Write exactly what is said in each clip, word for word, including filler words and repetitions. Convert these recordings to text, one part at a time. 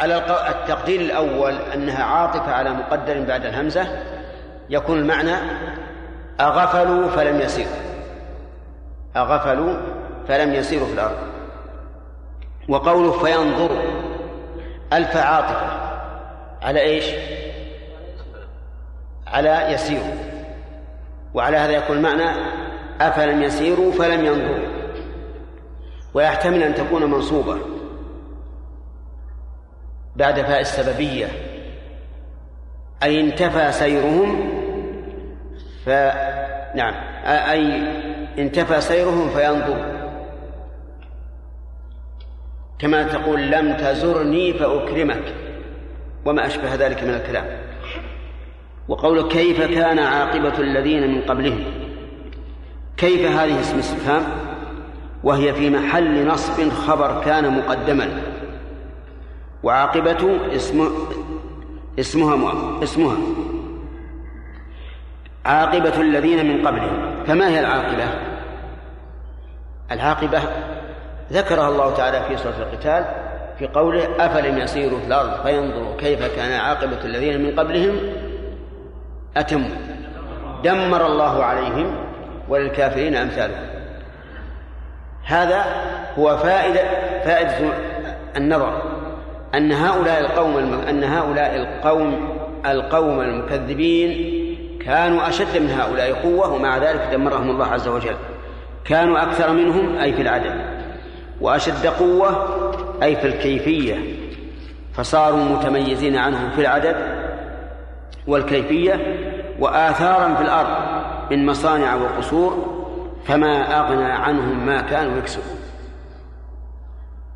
على التقدير الأول أنها عاطفة على مقدر بعد الهمزة يكون المعنى أغفلوا فلم يسيروا أغفلوا فلم يسيروا في الأرض. وقوله فينظروا ألف عاطفة على إيش؟ على يسيروا، وعلى هذا يكون المعنى أفلم يسيروا فلم ينظروا، ويحتمل أن تكون منصوبة بعد فاء السببية أي انتفى سيرهم ف... نعم أي انتفى سيرهم فينظر، كما تقول لم تزرني فأكرمك وما أشبه ذلك من الكلام. وقول كيف كان عاقبة الذين من قبلهم، كيف هذه اسم استفهام وهي في محل نصب خبر كان مقدما، وعاقبة اسم اسمها اسمها عاقبة الذين من قبلهم. فما هي العاقبة؟ العاقبة ذكرها الله تعالى في سورة القتال في قوله أفلم يسيروا في الأرض فينظروا كيف كان عاقبة الذين من قبلهم أتم دمر الله عليهم وللكافرين أمثالهم. هذا هو فائدة فائدة النظر أن هؤلاء القوم الم... أن هؤلاء القوم القوم المكذبين كانوا أشد من هؤلاء قوة ومع ذلك دمرهم الله عز وجل، كانوا أكثر منهم أي في العدد وأشد قوة أي في الكيفية، فصاروا متميزين عنهم في العدد والكيفية وآثارا في الأرض من مصانع وقصور، فما أغنى عنهم ما كانوا يكسبون.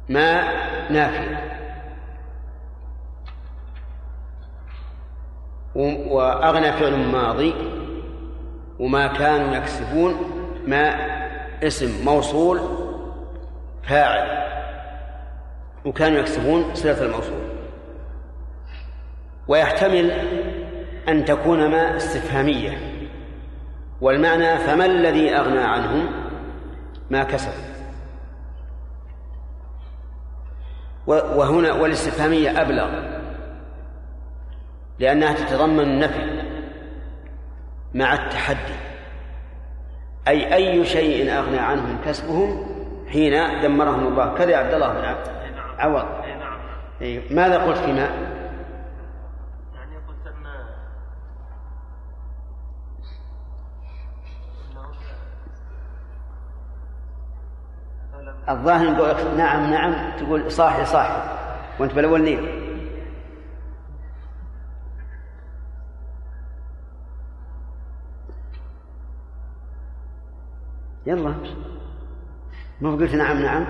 ما نافية وأغنى فعل ماضي، وما كانوا يكسبون ما اسم موصول فاعل، وكانوا يكسبون صلة الموصول. ويحتمل أن تكون ما استفهامية والمعنى فما الذي أغنى عنهم ما كسب، وهنا والاستفهامية أبلغ لأنها تتضمن النفي مع التحدي، أي أي شيء أغنى عنهم كسبهم حين دمرهم الله. كذا يا عبد الله بن عوض ماذا قلت فيما؟ يعني قلت أن الظاهر نقول نعم نعم تقول صاحي صاحي وأنت بالأول نيل. يلا ما قلت نعم نعم.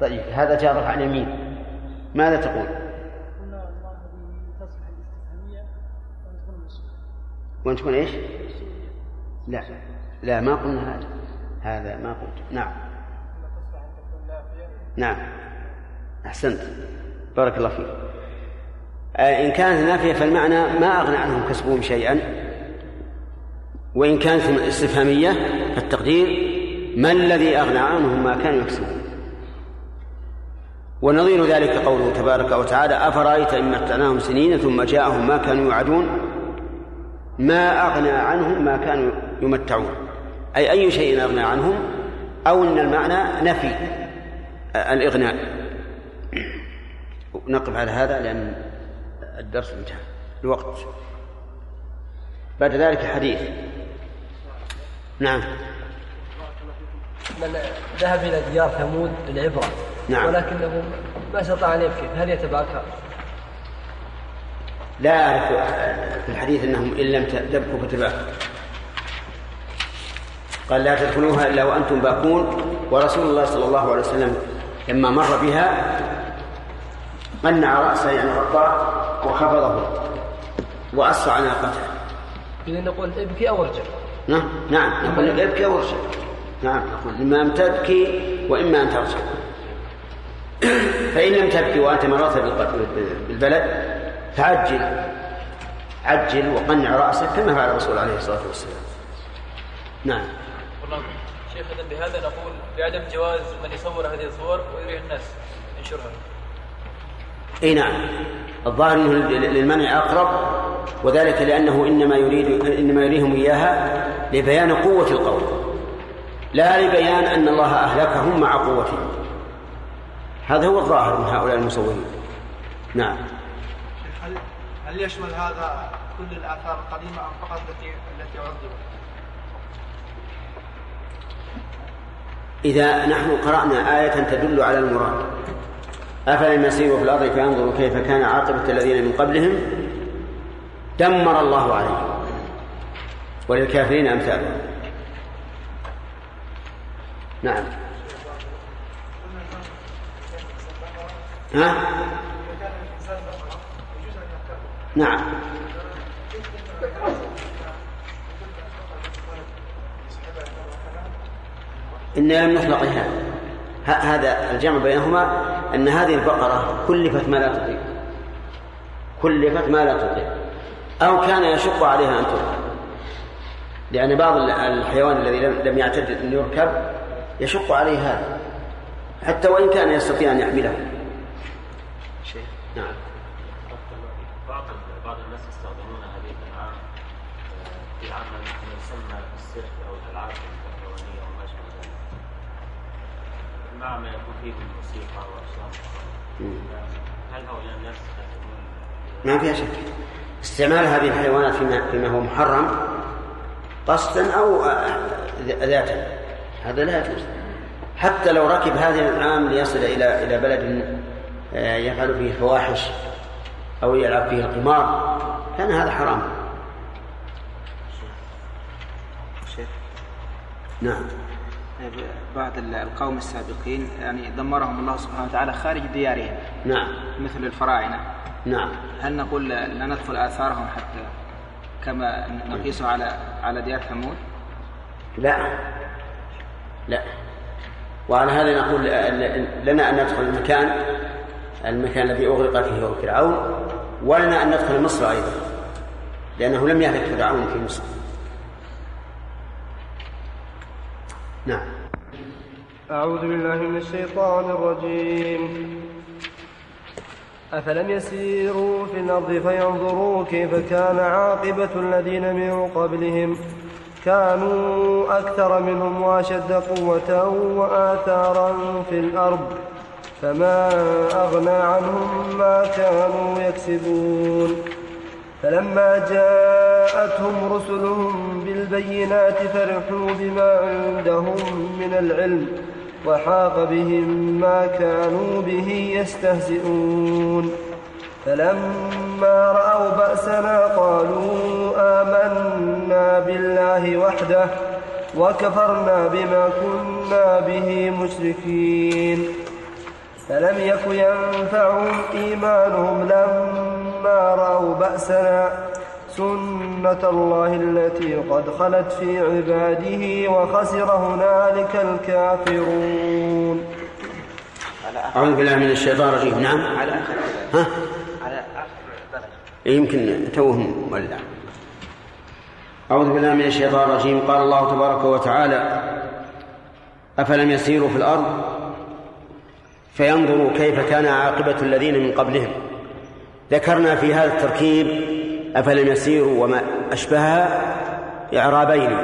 طيب هذا جارف عن يمين ماذا تقول؟ قلنا والله تصلح الاستفهامية وأن تكون منصوبة وأن تكون إيش؟ لا لا ما قلنا هذا هذا ما قلت. نعم نعم أحسنت بارك الله فيك. آه إن كانت نافية فالمعنى ما أغنى عنهم كسبهم شيئا، وإن كانت استفهامية فالتقدير ما الذي أغنى عنهم ما كانوا يكسبون. ونظير ذلك قوله تبارك وتعالى أفرأيت إن متعناهم سنين ثم جاءهم ما كانوا يوعدون، ما أغنى عنهم ما كانوا يمتعون أي أي شيء أغنى عنهم، أو أن المعنى نفي الإغناء. نقف على هذا لأن الدرس انتهى الوقت. بعد ذلك حديث نعم من ذهب إلى ديار ثمود للعبرة نعم. ولكنه ما استطاع أن يبكي، هل يتباكى؟ لا أعرف في الحديث أنهم إن لم تبكوا فتباكوا، قال لا تدخلوها إلا وأنتم باكون. ورسول الله صلى الله عليه وسلم لما مر بها قنع رأسه يعني غطاه وخفضه وأسرع ناقته. إذن نقول ابكي أو ارجع. نعم نعم نقول ابكي أو ارجع. نعم نقول إما أن تبكي وإما أن ترجع. فإن لم تبكي وأنت مررت بالبلد فعجل عجل وقنع رأسك كما فعل الرسول عليه الصلاة والسلام. نعم. شيخ إذن بهذا نقول بعدم جواز من يصور هذه الصور ويريها الناس ينشرها. اي نعم، الظاهر انه للمنع اقرب، وذلك لانه انما يريد انما يريهم اياها لبيان قوه القول، لا لبيان ان الله اهلكهم مع قوتهم. هذا هو الظاهر من هؤلاء المصورين. نعم. هل هل يشمل هذا كل الاثار القديمه ام فقط التي التي عرضت؟ اذا نحن قرانا ايه تدل على المراد، أفلم يسيروا في الأرض فينظروا كيف كان عاقبة الذين من قبلهم دمر الله عليهم وللكافرين أمثالهم. نعم. ها؟ نعم. إنا لم نخلق هذا. هذا الجمع بينهما أن هذه البقرة كلفت ما لا تطيق، كلفت ما لا تطيق، أو كان يشق عليها أن تركب، لأن بعض الحيوان الذي لم يعتد أن يركب يشق عليه هذا حتى وإن كان يستطيع أن يحمله. شيخ نعم، بعض بعض الناس يستخدمون هذه الأنعام في عمل يسمى السيرك أو الألعاب الإلكترونية وما شابه ذلك، مع ما يكون فيه الموسيقى والصوت. هل هؤلاء الناس ما فيها شك استعمال هذه الحيوانات فيما, فيما هو محرم قصدا أو ذاتا؟ هذا لا يجوز. حتى لو ركب هذه الأنعام ليصل إلى إلى بلد يفعل فيه فواحش أو يلعب فيه القمار كان هذا حرام. شيخ نعم، بعض القوم السابقين يعني دمرهم الله سبحانه وتعالى خارج ديارهم. نعم. مثل الفراعنة. نعم. هل نقول لا ندخل آثارهم حتى كما نقيسه على على ديار ثمود؟ لا لا. وعلى هذا نقول لنا أن ندخل المكان المكان الذي أغرق فيه فرعون، ولنا أن ندخل مصر أيضا لأنه لم يهلك فرعون في مصر. نعم. أعوذ بالله من الشيطان الرجيم. أفلم يسيروا في الأرض فينظروا كيف كان عاقبة الذين من قبلهم كانوا أكثر منهم وأشد قوة وآثارا في الأرض فما أغنى عنهم ما كانوا يكسبون. فلما جاءتهم رسلهم بالبينات فرحوا بما عندهم من العلم وحاق بهم ما كانوا به يستهزئون. فلما رأوا بأسنا قالوا آمنا بالله وحده وكفرنا بما كنا به مشركين. فلم يك ينفعهم إيمانهم لما رأوا بأسنا، سنة الله التي قد خلت في عباده وخسر هنالك الكافرون. أعوذ بالله من الشيطان الرجيم. نعم. على آخر ها؟ على آخر يمكن توهم ولا. أعوذ بالله من الشيطان الرجيم. قال الله تبارك وتعالى: أفلم يسيروا في الأرض فينظروا كيف كان عاقبة الذين من قبلهم. ذكرنا في هذا التركيب أفلم يسيروا وما أشبهها إعرابين.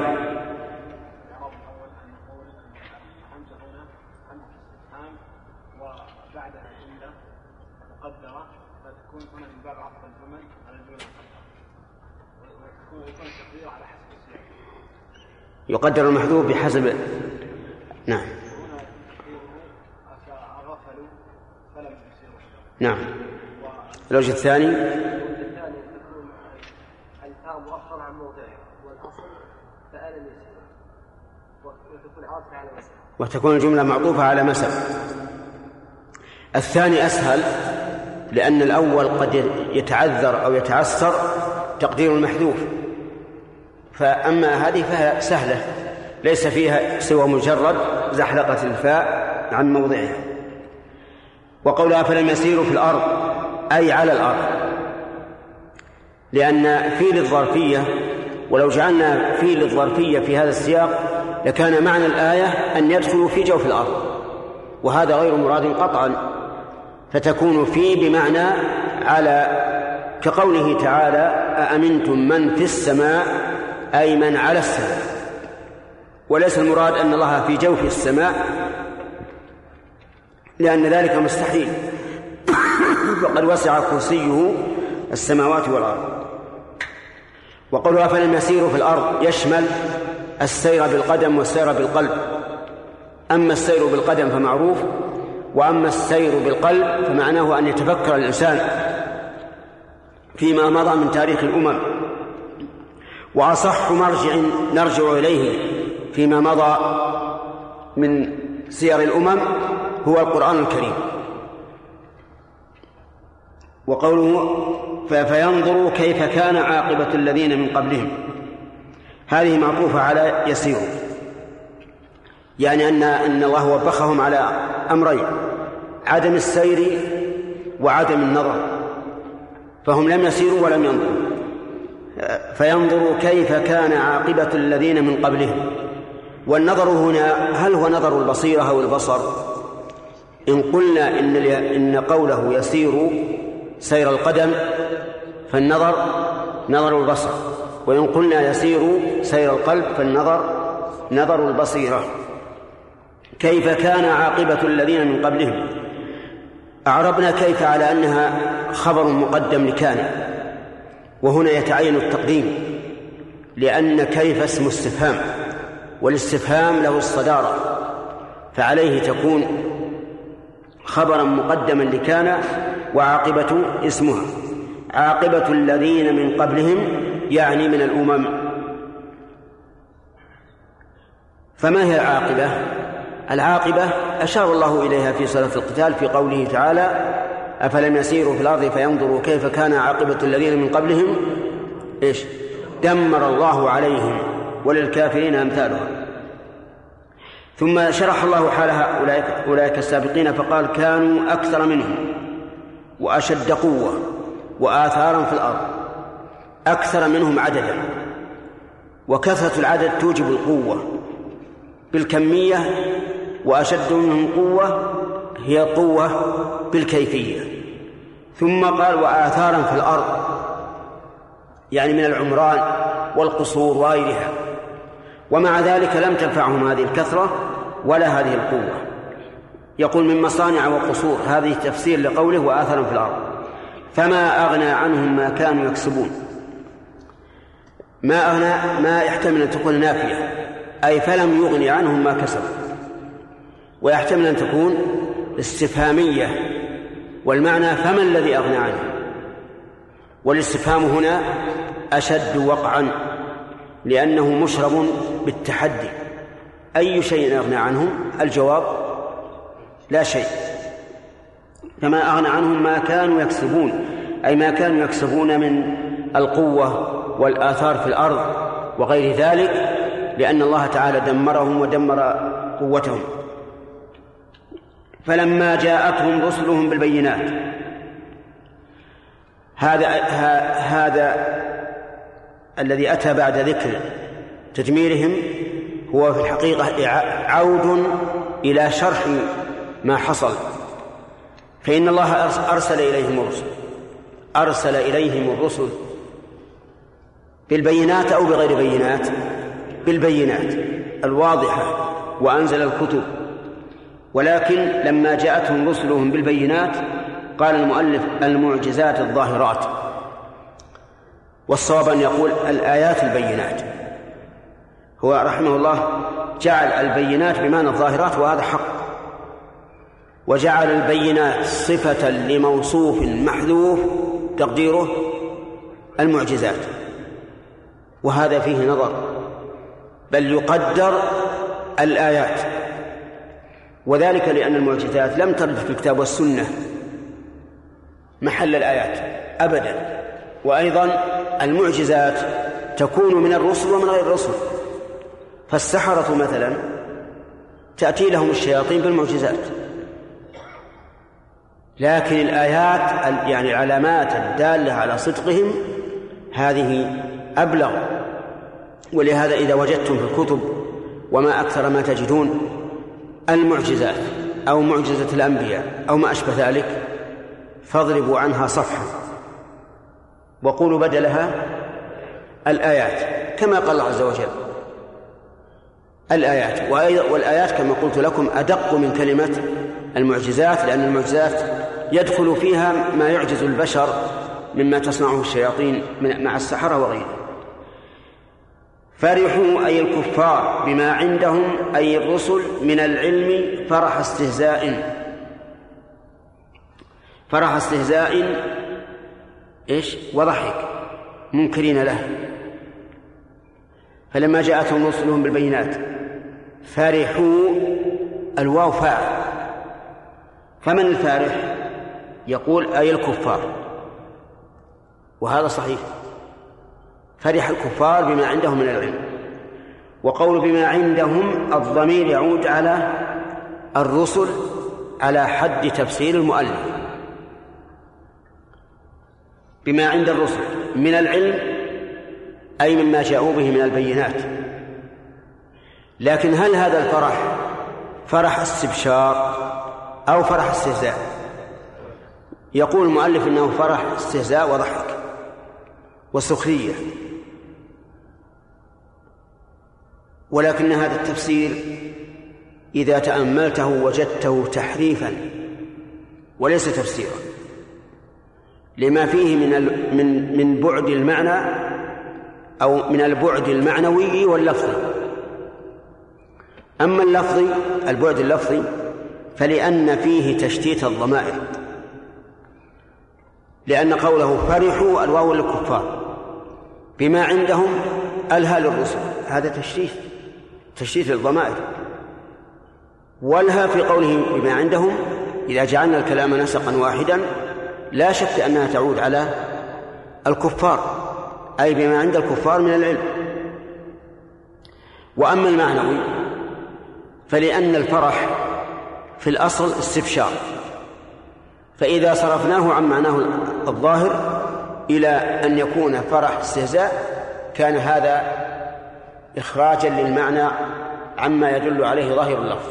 يقدر المحذوف بحسب. نعم نعم. الوجه الثاني التاء مؤخر عن موضعها والاصل فألم يسيروا وتكون الجمله معطوفه على مسألة. الثاني اسهل لان الاول قد يتعذر او يتعسر تقدير المحذوف، فاما هذه فهي سهله ليس فيها سوى مجرد زحلقه الفاء عن موضعها. وقولها فلم يسيروا في الأرض أي على الأرض، لأن فيل الظرفية ولو جعلنا فيل الظرفية في هذا السياق لكان معنى الآية أن يدخلوا في جوف الأرض، وهذا غير مراد قطعا، فتكون في بمعنى على، كقوله تعالى أأمنتم من في السماء أي من على السماء، وليس المراد أن الله في جوف السماء لأن ذلك مستحيل، وقد وسع كرسيه السماوات والأرض. وقالوا أفلم يسيروا في الأرض يشمل السير بالقدم والسير بالقلب، أما السير بالقدم فمعروف، وأما السير بالقلب فمعناه أن يتفكر الإنسان فيما مضى من تاريخ الأمم، وأصح مرجع نرجع إليه فيما مضى من سير الأمم هو القرآن الكريم. وقوله فينظروا كيف كان عاقبة الذين من قبلهم، هذه معطوفة على يسيروا، يعني أن, أن الله وبخهم على أمرين، عدم السير وعدم النظر، فهم لم يسيروا ولم ينظروا. فينظروا كيف كان عاقبة الذين من قبلهم، والنظر هنا هل هو نظر البصيرة أو البصر؟ إن قلنا إن, إن قوله يسير سير القدم فالنظر نظر البصر، وإن قلنا يسير سير القلب فالنظر نظر البصيرة. كيف كان عاقبة الذين من قبلهم، أعربنا كيف على أنها خبر مقدم لكان، وهنا يتعين التقديم لأن كيف اسم استفهام، والاستفهام له الصدارة، فعليه تكون خبرا مقدما لكان، وعاقبة اسمها. عاقبة الذين من قبلهم يعني من الأمم. فما هي العاقبة؟ العاقبة أشار الله إليها في سورة القتال في قوله تعالى أفلم يسيروا في الأرض فينظروا كيف كان عاقبة الذين من قبلهم إيش؟ دمر الله عليهم وللكافرين أمثالهم. ثم شرح الله حال هؤلاء أولئك السابقين فقال كانوا أكثر منهم وأشد قوة وآثارا في الأرض. أكثر منهم عددا، وكثرة العدد توجب القوة بالكمية، وأشد منهم قوة هي قوة بالكيفية. ثم قال وآثارا في الأرض يعني من العمران والقصور وغيرها، ومع ذلك لم تنفعهم هذه الكثرة ولا هذه القوة. يقول من مصانع وقصور، هذه تفسير لقوله وآثارا في الأرض، فما أغنى عنهم ما كانوا يكسبون. ما أغنى ما يحتمل أن تكون نافية أي فلم يغني عنهم ما كسبوا، ويحتمل أن تكون استفهامية والمعنى فما الذي أغنى عنه، والاستفهام هنا أشد وقعا لأنه مشرب بالتحدي. أي شيء أغنى عنهم؟ الجواب لا شيء. فما أغنى عنهم ما كانوا يكسبون أي ما كانوا يكسبون من القوة والآثار في الأرض وغير ذلك، لأن الله تعالى دمرهم ودمر قوتهم. فلما جاءتهم رسلهم بالبينات، هذا هذا الذي أتى بعد ذكر تدميرهم هو في الحقيقة عود إلى شرح ما حصل، فإن الله أرسل إليهم الرسل أرسل إليهم الرسل بالبينات أو بغير بينات، بالبينات الواضحة، وأنزل الكتب. ولكن لما جاءتهم رسلهم بالبينات قال المؤلف المعجزات الظاهرات، والصواب أن يقول الآيات البينات. هو رحمه الله جعل البينات بمعنى الظاهرات وهذا حق، وجعل البينات صفة لموصوف محذوف تقديره المعجزات، وهذا فيه نظر، بل يقدر الآيات، وذلك لأن المعجزات لم ترد في الكتاب والسنة محل الآيات أبدا. وأيضا المعجزات تكون من الرسل ومن غير الرسل، فالسحرة مثلا تأتي لهم الشياطين بالمعجزات، لكن الآيات يعني العلامات الدالة على صدقهم هذه أبلغ. ولهذا إذا وجدتم في الكتب وما أكثر ما تجدون المعجزات أو معجزة الأنبياء أو ما أشبه ذلك، فاضربوا عنها صفحا وقولوا بدلها الآيات، كما قال الله عز وجل الآيات. والآيات كما قلت لكم أدق من كلمة المعجزات، لأن المعجزات يدخل فيها ما يعجز البشر مما تصنعه الشياطين مع السحرة وغيره. فرحوا أي الكفار بما عندهم أي الرسل من العلم فرح استهزاء، فرح استهزاء إيش؟ وضحك منكرين له. فلما جاءتهم رسلهم بالبينات فرحوا، الواو فاعل، فمن الفارح؟ يقول أي الكفار، وهذا صحيح، فرح الكفار بما عندهم من العلم. وقول بما عندهم الضمير يعود على الرسل على حد تفسير المؤلف، بما عند الرسل من العلم أي مما جاءوا به من البينات. لكن هل هذا الفرح فرح استبشار أو فرح استهزاء؟ يقول المؤلف إنه فرح استهزاء وضحك وسخرية، ولكن هذا التفسير إذا تأملته وجدته تحريفا وليس تفسيرا، لما فيه من من من بعد المعنى أو من البعد المعنوي واللفظي. أما اللفظي البعد اللفظي فلأن فيه تشتيت الضمائر، لأن قوله فرحوا الواو للكفار بما عندهم ألها للرسل، هذا تشتيت تشتيت الضمائر. والها في قولهم بما عندهم إذا جعلنا الكلام نسقا واحدا لا شك أنها تعود على الكفار أي بما عند الكفار من العلم. وأما المعنوي فلأن الفرح في الأصل استبشار، فإذا صرفناه عن معناه الظاهر إلى أن يكون فرح استهزاء كان هذا إخراجا للمعنى عما يدل عليه ظاهر اللفظ.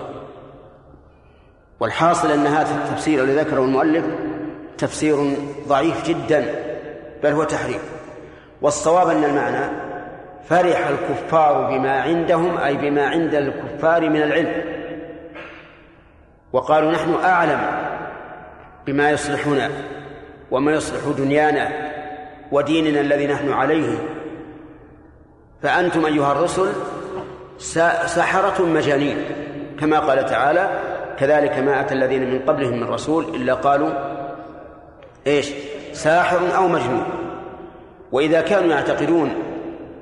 والحاصل أن هذا التفسير الذي ذكره المؤلف تفسير ضعيف جدا بل هو تحريف. والصواب أن المعنى فرح الكفار بما عندهم أي بما عند الكفار من العلم، وقالوا نحن أعلم بما يصلحنا وما يصلح دنيانا وديننا الذي نحن عليه، فأنتم أيها الرسل سحرة مجانين، كما قال تعالى كذلك ما أتى الذين من قبلهم من رسول إلا قالوا إيش؟ ساحر أو مجنون. وإذا كانوا يعتقدون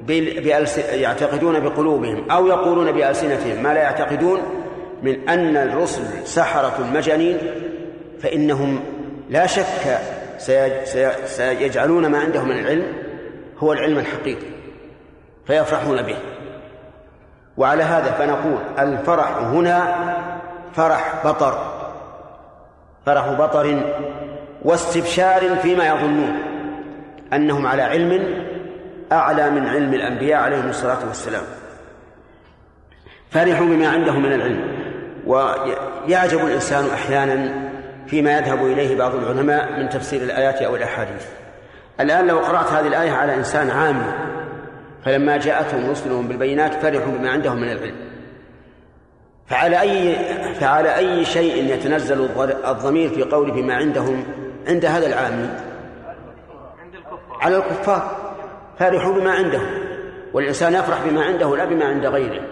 بألس... يعتقدون بقلوبهم أو يقولون بألسنتهم ما لا يعتقدون من أن الرسل سحرة مجانين، فإنهم لا شك سيجعلون ما عندهم من العلم هو العلم الحقيقي فيفرحون به. وعلى هذا فنقول الفرح هنا فرح بطر، فرح بطر واستبشار فيما يظنون أنهم على علم أعلى من علم الأنبياء عليهم الصلاة والسلام. فرحوا بما عندهم من العلم. ويعجب الإنسان أحيانا فيما يذهب إليه بعض العلماء من تفسير الآيات أو الأحاديث. الآن لو قرأت هذه الآية على إنسان عام فلما جاءتهم رسلهم بالبينات فرحوا بما عندهم من العلم، فعلى أي, فعلى أي شيء يتنزل الضمير في قوله بما عندهم عند هذا العام؟ على الكفار، فرحوا بما عندهم، والإنسان يفرح بما عنده لا بما عند غيره.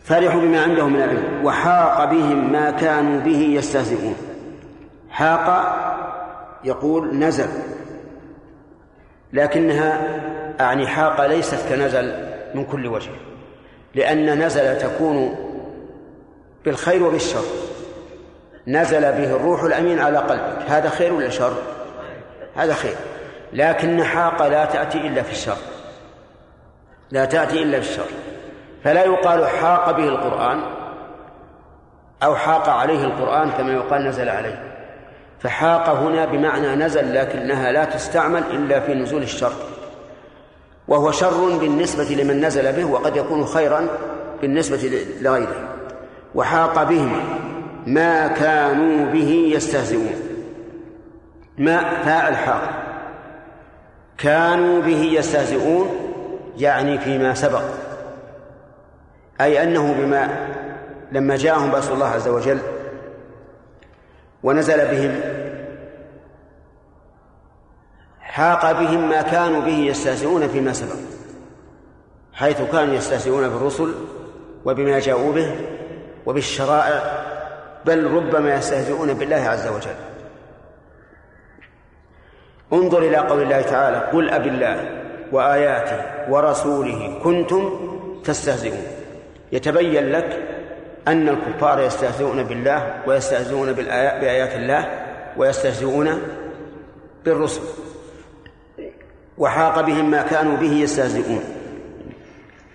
فرحوا بما عندهم من العلم. وحاق بهم ما كانوا به يستهزئون. حاق يقول نزل، لكنها أعني حاق ليست كنزل من كل وجه، لأن نزل تكون بالخير وبالشر. نزل به الروح الأمين على قلبك، هذا خير ولا شر؟ هذا خير. لكن حاق لا تأتي إلا في الشر، لا تأتي إلا في الشر، فلا يقال حاق به القرآن أو حاق عليه القرآن كما يقال نزل عليه. فحاق هنا بمعنى نزل، لكنها لا تستعمل إلا في نزول الشر، وهو شر بالنسبة لمن نزل به، وقد يكون خيرا بالنسبة لغيرهم، وحاق بهم ما كانوا به يستهزئون. ما فاعل حاق، كانوا به يستهزئون يعني فيما سبق، أي أنه بما لما جاءهم بأس الله عز وجل ونزل بهم حاق بهم ما كانوا به يستهزئون فيما سبق، حيث كانوا يستهزئون بالرسل وبما جاءوا به وبالشرائع، بل ربما يستهزئون بالله عز وجل. انظر إلى قول الله تعالى: قل أبي الله وآياته ورسوله كنتم تستهزئون. يتبين لك أن الكفار يستهزئون بالله ويستهزئون بآيات الله ويستهزئون بالرسل، وحاق بهم ما كانوا به يستهزئون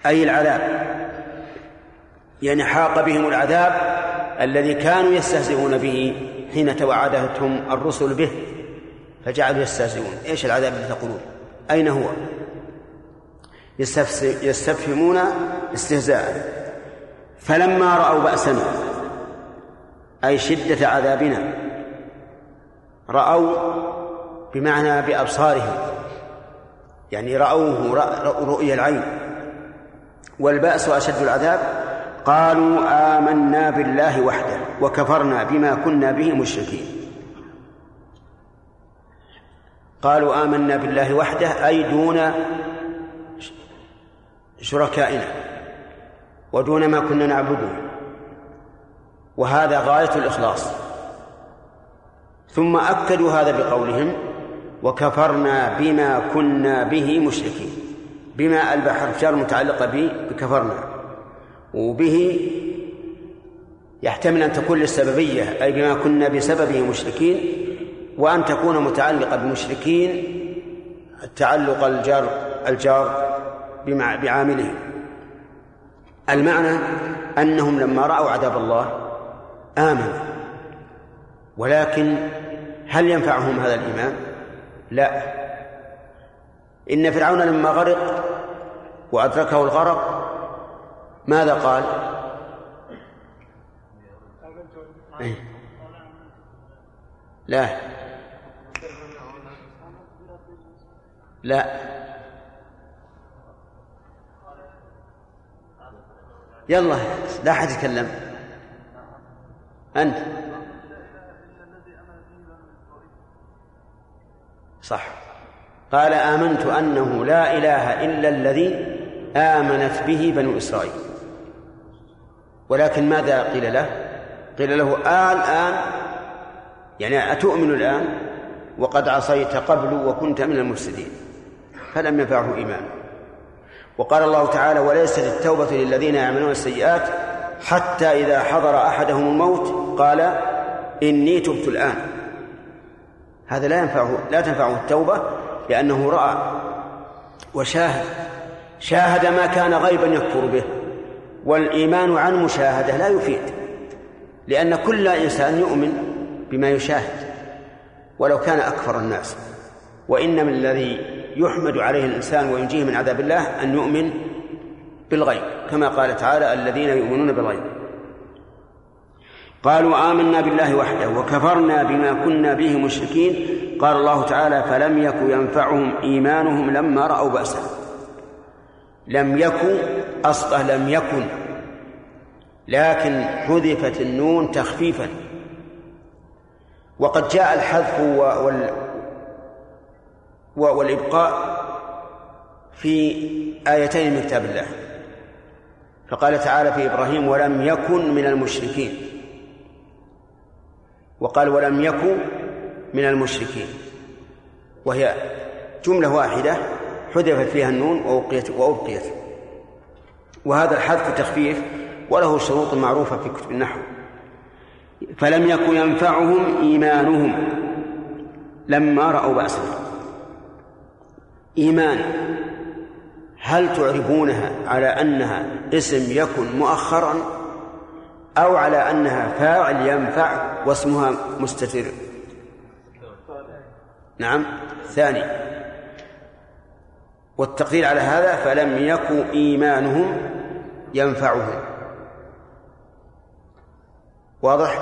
أي العذاب، يعني حاق بهم العذاب الذي كانوا يستهزئون به حين توعدتهم الرسل به فجعلوا يستهزئون. إيش العذاب الذي تقولون؟ أين هو؟ يستفهمون استهزاء. فلما رأوا بأسنا أي شدة عذابنا، رأوا بمعنى بأبصارهم، يعني رأوه رؤية العين، والبأس أشد العذاب. قالوا آمنا بالله وحده وكفرنا بما كنا به مشركين. قالوا آمنا بالله وحده أي دون شركائنا ودون ما كنا نعبده، وهذا غاية الإخلاص. ثم أكدوا هذا بقولهم وكفرنا بما كنا به مشركين. بما البحر جار متعلقة به بكفرنا، وبه يحتمل أن تكون للسببية أي بما كنا بسببه مشركين، وأن تكون متعلقة بمشركين تعلق الجار الجار بعامله. المعنى أنهم لما رأوا عذاب الله آمنوا، ولكن هل ينفعهم هذا الإيمان؟ لا. إن فرعون لما غرق وأدركه الغرق ماذا قال؟ إيه؟ لا لا يلا لا أحد يتكلم. أنت صح. قال آمنت أنه لا إله إلا الذي آمنت به بنو إسرائيل. ولكن ماذا قيل له؟ قيل له آل الآن، يعني أتؤمن الآن وقد عصيت قبل وكنت من المفسدين، فلم ينفعه إيمانه. وقال الله تعالى: وليست التوبة للذين يعملون السيئات حتى إذا حضر أحدهم الموت قال إني تبت الآن. هذا لا ينفعه لا تنفعه التوبة، لأنه رأى وشاهد، شاهد ما كان غيبا يكفر به، والإيمان عن مشاهدة لا يفيد، لأن كل إنسان يؤمن بما يشاهد ولو كان أكفر الناس. وإنما الذي يحمد عليه الإنسان وينجيه من عذاب الله أن يؤمن بالغيب، كما قال تعالى: الذين يؤمنون بالغيب. قالوا آمنا بالله وحده وكفرنا بما كنا به مشركين. قال الله تعالى: فلم يكن ينفعهم إيمانهم لما رأوا بأسا. لم يكن أصله لم يكن، لكن حذفت النون تخفيفا، وقد جاء الحذف وال والإبقاء في آيتين من كتاب الله، فقال تعالى في إبراهيم: ولم يكن من المشركين، وقال ولم يكن من المشركين، وهي جملة واحدة حذفت فيها النون وأبقيت. وهذا الحذف تخفيف وله شروط معروفة في كتب النحو. فلم يكن ينفعهم إيمانهم لما رأوا بأسنا. إيمان هل تعرفونها على أنها اسم يكن مؤخرا، أو على أنها فاعل ينفع واسمها مستتر؟ نعم، ثاني. والتقدير على هذا: فلم يكن إيمانهم ينفعهم. واضح؟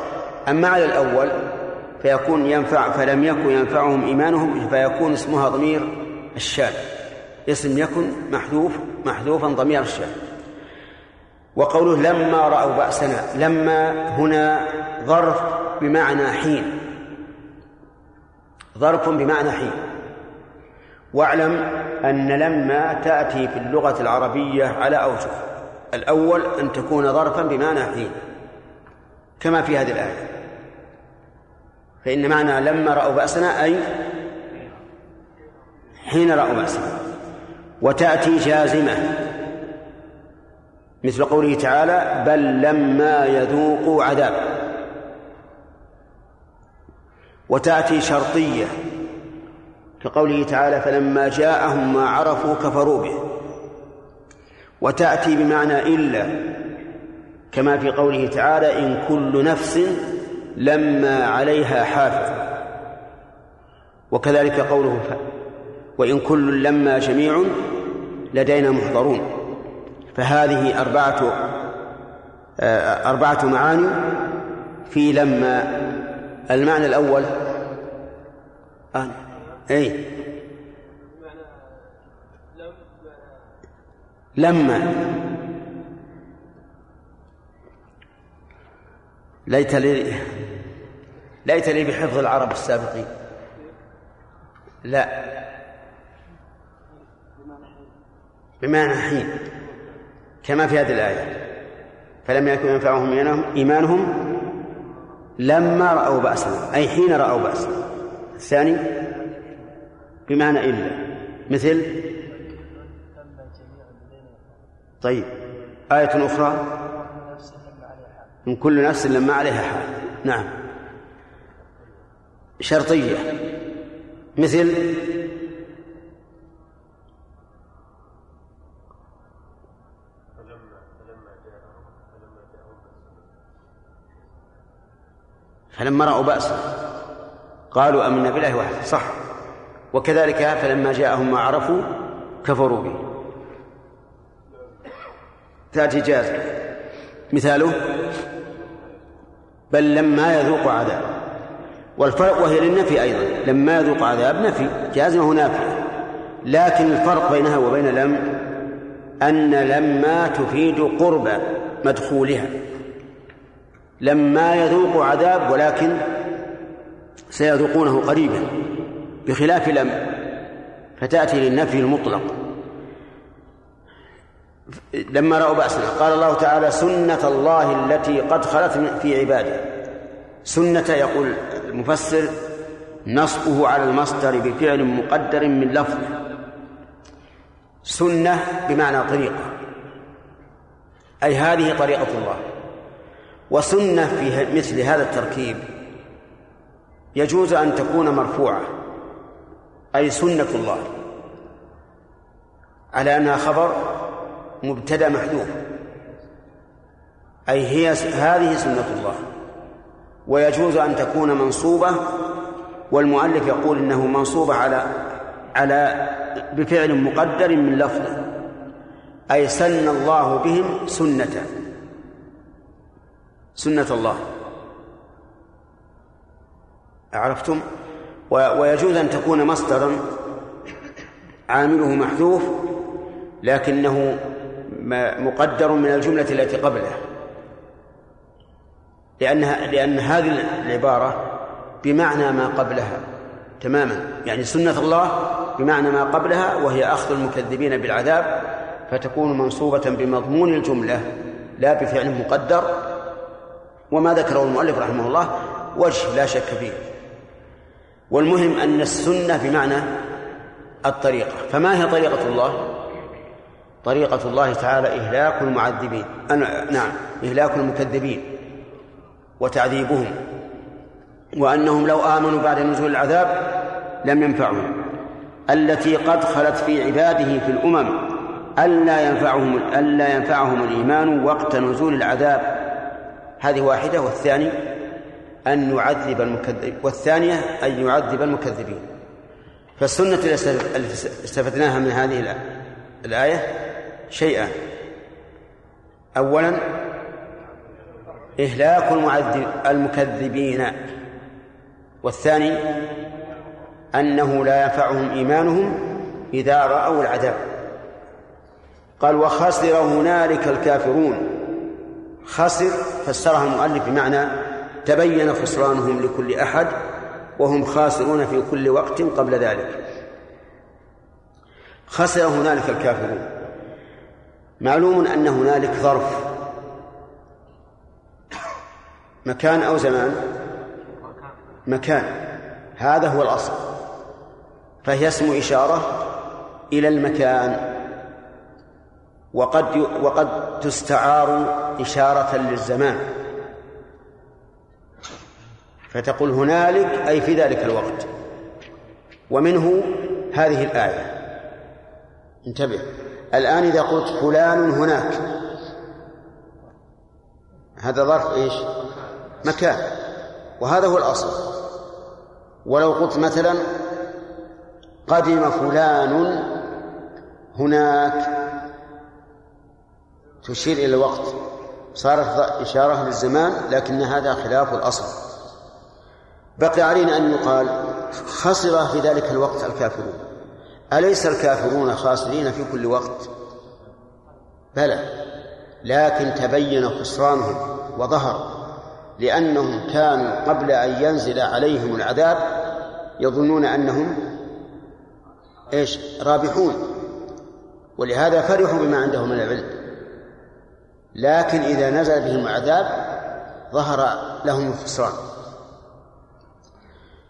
أما على الأول فيكون ينفع فلم يكن ينفعهم إيمانهم، فيكون اسمها ضمير الشاذ، اسم يكن محذوف محذوفا ضمير الشاذ. وقوله لما رأوا بأسنا، لما هنا ظرف بمعنى حين، ظرف بمعنى حين. واعلم أن لما تأتي في اللغة العربية على أوجه. الأول أن تكون ظرفا بمعنى حين كما في هذه الآية، فإن معنى لما رأوا بأسنا أي حين رأوا بأسنا. وتأتي جازمة مثل قوله تعالى بل لما يذوقوا عذاب. وتأتي شرطية كقوله تعالى فلما جاءهم ما عرفوا كفروا به. وتأتي بمعنى إلا كما في قوله تعالى إن كل نفس لما عليها حافظ. وكذلك قوله وإن كل لما جميع لدينا محضرون. فهذه أربعة أربعة معاني في لما. المعنى الأول آه. أي لما، ليت لي ليت لي بحفظ العرب السابقين. لا بمعنى حين كما في هذه الآية فلم يكن ينفعهم إيمانهم لما رأوا بأسنا أي حين رأوا بأسنا. الثاني بمعنى إلا مثل طيب آية أخرى من كل نفس لما عليها حال. نعم. شرطية مثل فلما رأوا بأسنا قالوا آمنا بالله وحده، صح. وكذلك فلما جاءهم ما عرفوا كفروا به. تأتي جازم مثاله بل لما يذوق عذاب. والفرق وهي للنفي أيضا، لما يذوق عذاب نفي، جازمه نافية. لكن الفرق بينها وبين لم أن لما تفيد قرب مدخولها، لما يذوق عذاب ولكن سيذوقونه قريبا، بخلاف لم فتأتي للنفي المطلق. لما رأوا بأسنا قال الله تعالى سنة الله التي قد خلت في عباده. سنة يقول المفسر نصبه على المصدر بفعل مقدر من لفظه. سنة بمعنى طريقة، أي هذه طريقة الله. وسنة في مثل هذا التركيب يجوز أن تكون مرفوعة أي سنة الله، على أنها خبر مبتدأ محذوف، أي هي هذه سنة الله. ويجوز أن تكون منصوبة، والمؤلف يقول إنه منصوبة على على بفعل مقدر من لفظه، أي سن الله بهم سنة سنة الله. عرفتم؟ ويجوز أن تكون مصدرا عامله محذوف لكنه مقدر من الجملة التي قبلها، لأنها لأن هذه العبارة بمعنى ما قبلها تماما، يعني سنة الله بمعنى ما قبلها، وهي أخذ المكذبين بالعذاب، فتكون منصوبة بمضمون الجملة لا بفعل مقدر. وما ذكره المؤلف رحمه الله وجه لا شك فيه. والمهم أن السنة بمعنى الطريقة. فما هي طريقة الله؟ طريقة الله تعالى إهلاك المعذبين، نعم إهلاك المكذبين وتعذيبهم، وأنهم لو آمنوا بعد نزول العذاب لم ينفعهم. التي قد خلت في عباده في الأمم ألا ينفعهم ألا ينفعهم الإيمان وقت نزول العذاب. هذه واحدة. والثاني أن يعذب المكذب، والثانية أن يعذب المكذبين. فالسنة التي استفدناها من هذه الآية شيئا، أولا إهلاك المكذبين، والثاني أنه لا ينفعهم إيمانهم إذا رأوا العذاب. قال وخسر هنالك الكافرون. خسر فسرها المؤلف بمعنى تبين خسرانهم لكل أحد، وهم خاسرون في كل وقت قبل ذلك. خسر هنالك الكافرون، معلوم أن هنالك ظرف مكان أو زمان، مكان، هذا هو الأصل، فهي اسم إشارة إلى المكان، وقد وقد تستعار إشارة للزمان، فتقول هنالك أي في ذلك الوقت. ومنه هذه الآية، انتبه الآن، إذا قلت فلان هناك، هذا ظرف إيش؟ مكان، وهذا هو الأصل. ولو قلت مثلا قدم فلان هناك، تشير إلى الوقت، صارت إشارة للزمان، لكن هذا خلاف الأصل. بقي علينا أن يقال خسر في ذلك الوقت الكافرون. أليس الكافرون خاسرين في كل وقت؟ بلى، لكن تبين خسرانهم وظهر، لأنهم كانوا قبل أن ينزل عليهم العذاب يظنون أنهم إيش؟ رابحون، ولهذا فرحوا بما عندهم من العلم. لكن إذا نزل بهم العذاب ظهر لهم الخسران.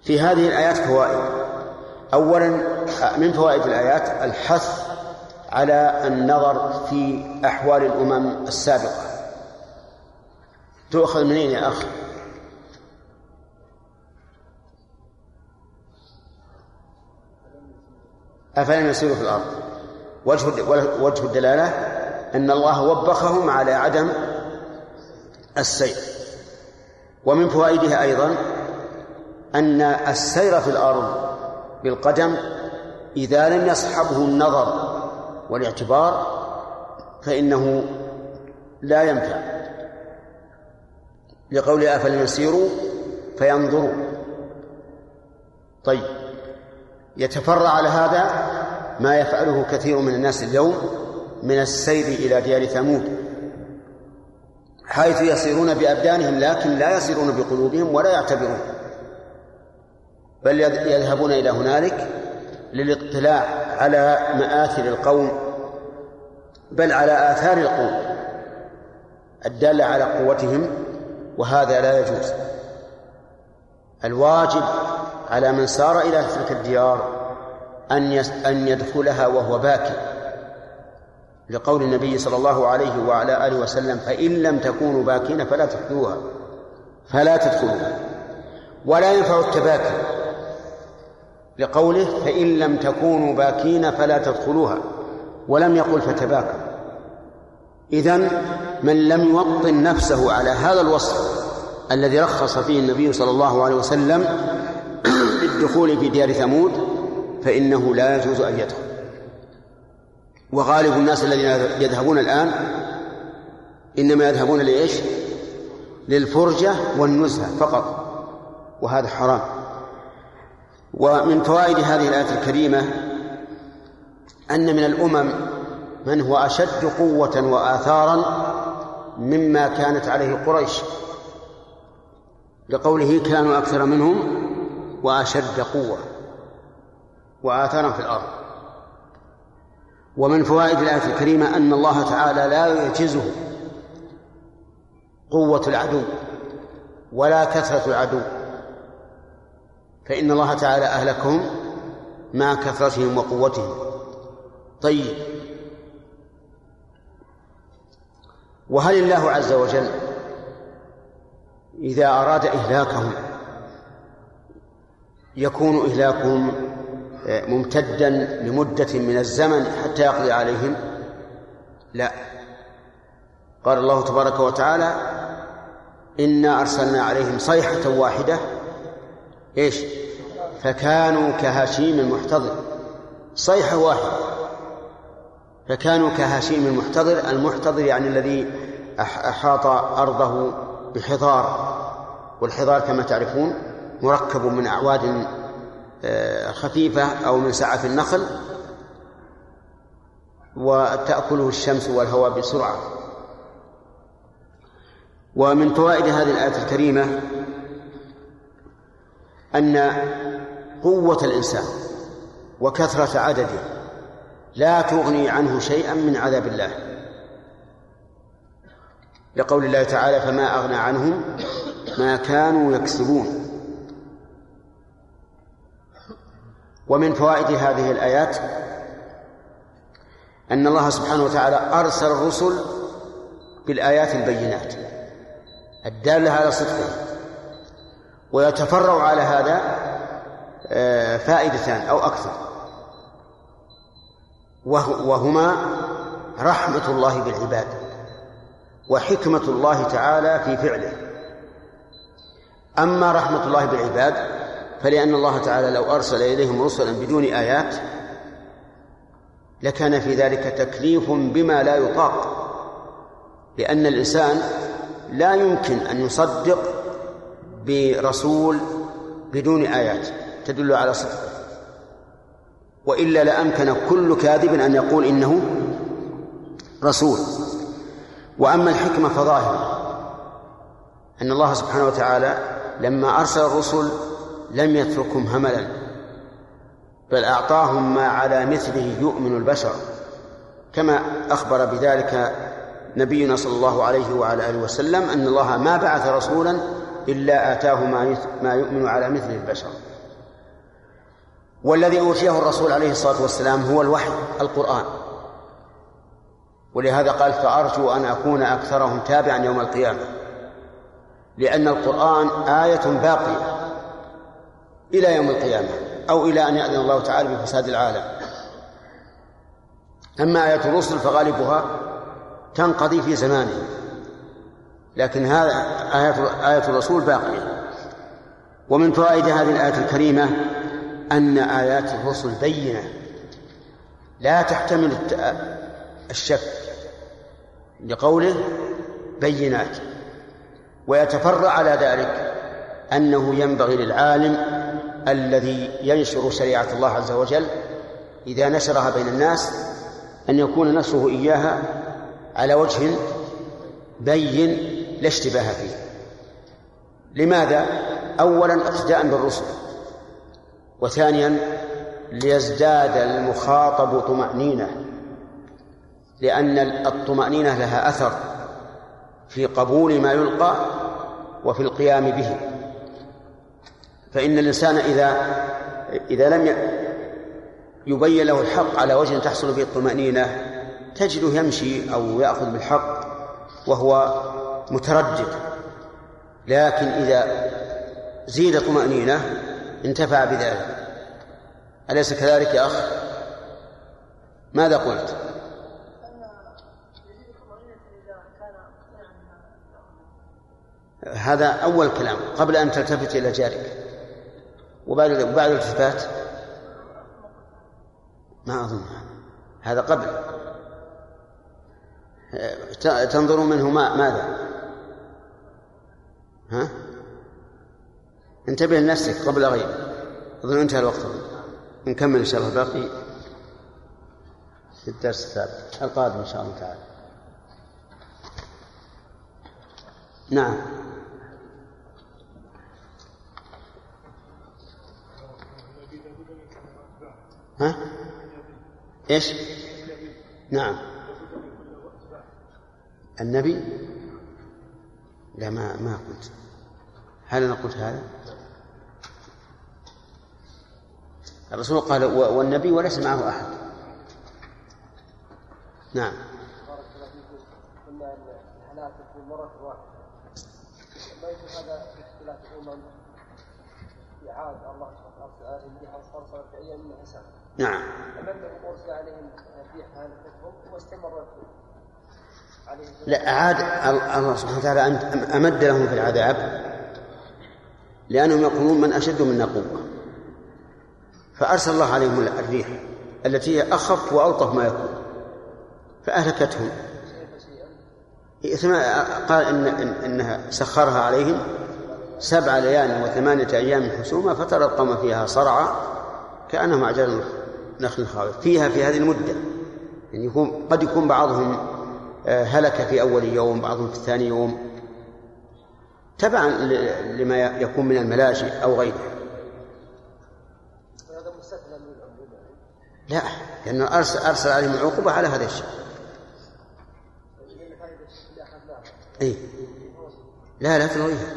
في هذه الآيات فوائد. أولا من فوائد الآيات الحث على النظر في أحوال الأمم السابقة. تؤخذ منين يا أخي؟ أفلم يسيروا في الأرض. وجه الدلالة أن الله وبخهم على عدم السير. ومن فوائدها أيضا أن السير في الأرض بالقدم إذا لم يصحبه النظر والاعتبار فإنه لا ينفع، لقول أفلم يسيروا فينظروا. طيب، يتفرع على هذا ما يفعله كثير من الناس اليوم من السير إلى ديار ثمود، حيث يسيرون بأبدانهم لكن لا يسيرون بقلوبهم ولا يعتبرون، بل يذهبون إلى هنالك للاطلاع على مآثر القوم، بل على آثار القوم الدالة على قوتهم، وهذا لا يجوز. الواجب على من سار إلى تلك الديار أن يدخلها وهو باكٍ، لقول النبي صلى الله عليه وعلى آله وسلم فإن لم تكونوا باكين فلا تدخلوها فلا تدخلوها ولا ينفع التباكي، لقوله فإن لم تكونوا باكين فلا تدخلوها، ولم يقل فتباكوا. إذن من لم يوطن نفسه على هذا الوصف الذي رخص فيه النبي صلى الله عليه وسلم للدخول في ديار ثمود فإنه لا يجوز أن يدخل. وغالب الناس الذين يذهبون الآن إنما يذهبون لإيش؟ للفرجة والنزهة فقط، وهذا حرام. ومن فوائد هذه الآية الكريمة أن من الأمم من هو أشد قوة وآثارا مما كانت عليه قريش، لقوله كانوا أكثر منهم وأشد قوة وآثارا في الأرض. ومن فوائد الآية الكريمة أن الله تعالى لا يعجزه قوة العدو ولا كثرة العدو، فإن الله تعالى أهلكهم مع كثرتهم وقوتهم. طيب، وهل الله عز وجل إذا أراد إهلاكهم يكون إهلاكهم ممتدا لمدة من الزمن حتى يقضي عليهم؟ لا، قال الله تبارك وتعالى إنا أرسلنا عليهم صيحة واحدة إيش؟ فكانوا كهشيم المحتضر. صيحة واحدة فكانوا كهشيم المحتضر. المحتضر يعني الذي أحاط أرضه بحضار، والحضار كما تعرفون مركب من أعواد خفيفة أو من سعف النخل، وتأكله الشمس والهواء بسرعة. ومن فوائد هذه الآية الكريمة أن قوة الإنسان وكثرة عدده لا تغني عنه شيئا من عذاب الله، لقول الله تعالى: فما أغنى عنهم ما كانوا يكسبون. ومن فوائد هذه الآيات أن الله سبحانه وتعالى أرسل الرسل بالآيات البينات الدالة على صدقه. ويتفرع على هذا فائدتان أو أكثر، وهما رحمة الله بالعباد وحكمة الله تعالى في فعله. أما رحمة الله بالعباد فلأن الله تعالى لو أرسل إليهم رسلا بدون آيات لكان في ذلك تكليف بما لا يطاق، لأن الإنسان لا يمكن أن يصدق برسول بدون آيات تدل على صدقه، وإلا لأمكن كل كاذب أن يقول إنه رسول. وأما الحكمة فظاهرة، أن الله سبحانه وتعالى لما أرسل الرسل لم يتركهم هملا، بل أعطاهم ما على مثله يؤمن البشر، كما أخبر بذلك نبينا صلى الله عليه وعلى آله وسلم أن الله ما بعث رسولا إلا آتاه ما يؤمن على مثله البشر. والذي أوتيه الرسول عليه الصلاة والسلام هو الوحي القرآن، ولهذا قال: فأرجو أن أكون أكثرهم تابعا يوم القيامة، لأن القرآن آية باقية إلى يوم القيامة أو إلى أن يأذن الله تعالى بفساد العالم. أما آية الرسل فغالبها تنقضي في زمانه، لكن هذا آية الرسول باقية. ومن فوائد هذه الآية الكريمة أن آيات الرسل بينة لا تحتمل الشك، لقوله بينات. ويتفرع على ذلك أنه ينبغي للعالم الذي ينشر شريعة الله عز وجل إذا نشرها بين الناس أن يكون نشره إياها على وجه بين لا اشتباه فيه. لماذا؟ أولا اقتداء بالرسل، وثانيا ليزداد المخاطب طمأنينة، لأن الطمأنينة لها أثر في قبول ما يلقى وفي القيام به. فإن الإنسان إذا إذا لم يبين له الحق على وجه تحصل به الطمأنينة تجده يمشي أو يأخذ بالحق وهو متردد، لكن إذا زيد طمأنينة انتفع بذلك. أليس كذلك يا أخ؟ ماذا قلت؟ هذا أول كلام قبل أن تلتفت إلى جارك، وبعد الالتفات ما أظن هذا قبل تنظر منه ماذا؟ ها؟ انتبه لنفسك قبل غيره. أظن انتهى الوقت، نكمل إن شاء الله باقي في الدرس السابق القادم إن شاء الله تعالى. نعم. ها؟ إيش؟ نعم النبي؟ لا ما ما قلت. هل أنا قلت هذا؟ الرسول قال والنبي وليس معه أحد. نعم. نعم. لا أعاد الله سبحانه وتعالى أن أمد لهم في العذاب لأنهم يقولون من أشد منا قوة، فأرسل الله عليهم الريح التي هي أخف وألطف ما يكون فأهلكتهم. قال إن إنها سخرها عليهم سبع ليال وثمانية أيام حسوما فترى القوم فيها صرعى كأنهم أعجاز نخل خاوية فيها في هذه المدة. يعني يكون قد يكون بعضهم هلك في أول يوم، بعضهم في الثاني يوم، تبعا لما يكون من الملاجئ أو غيره. لا، لأنه أرسل, أرسل عليهم العقوبة على هذا الشيء. أي لا لا تنويها،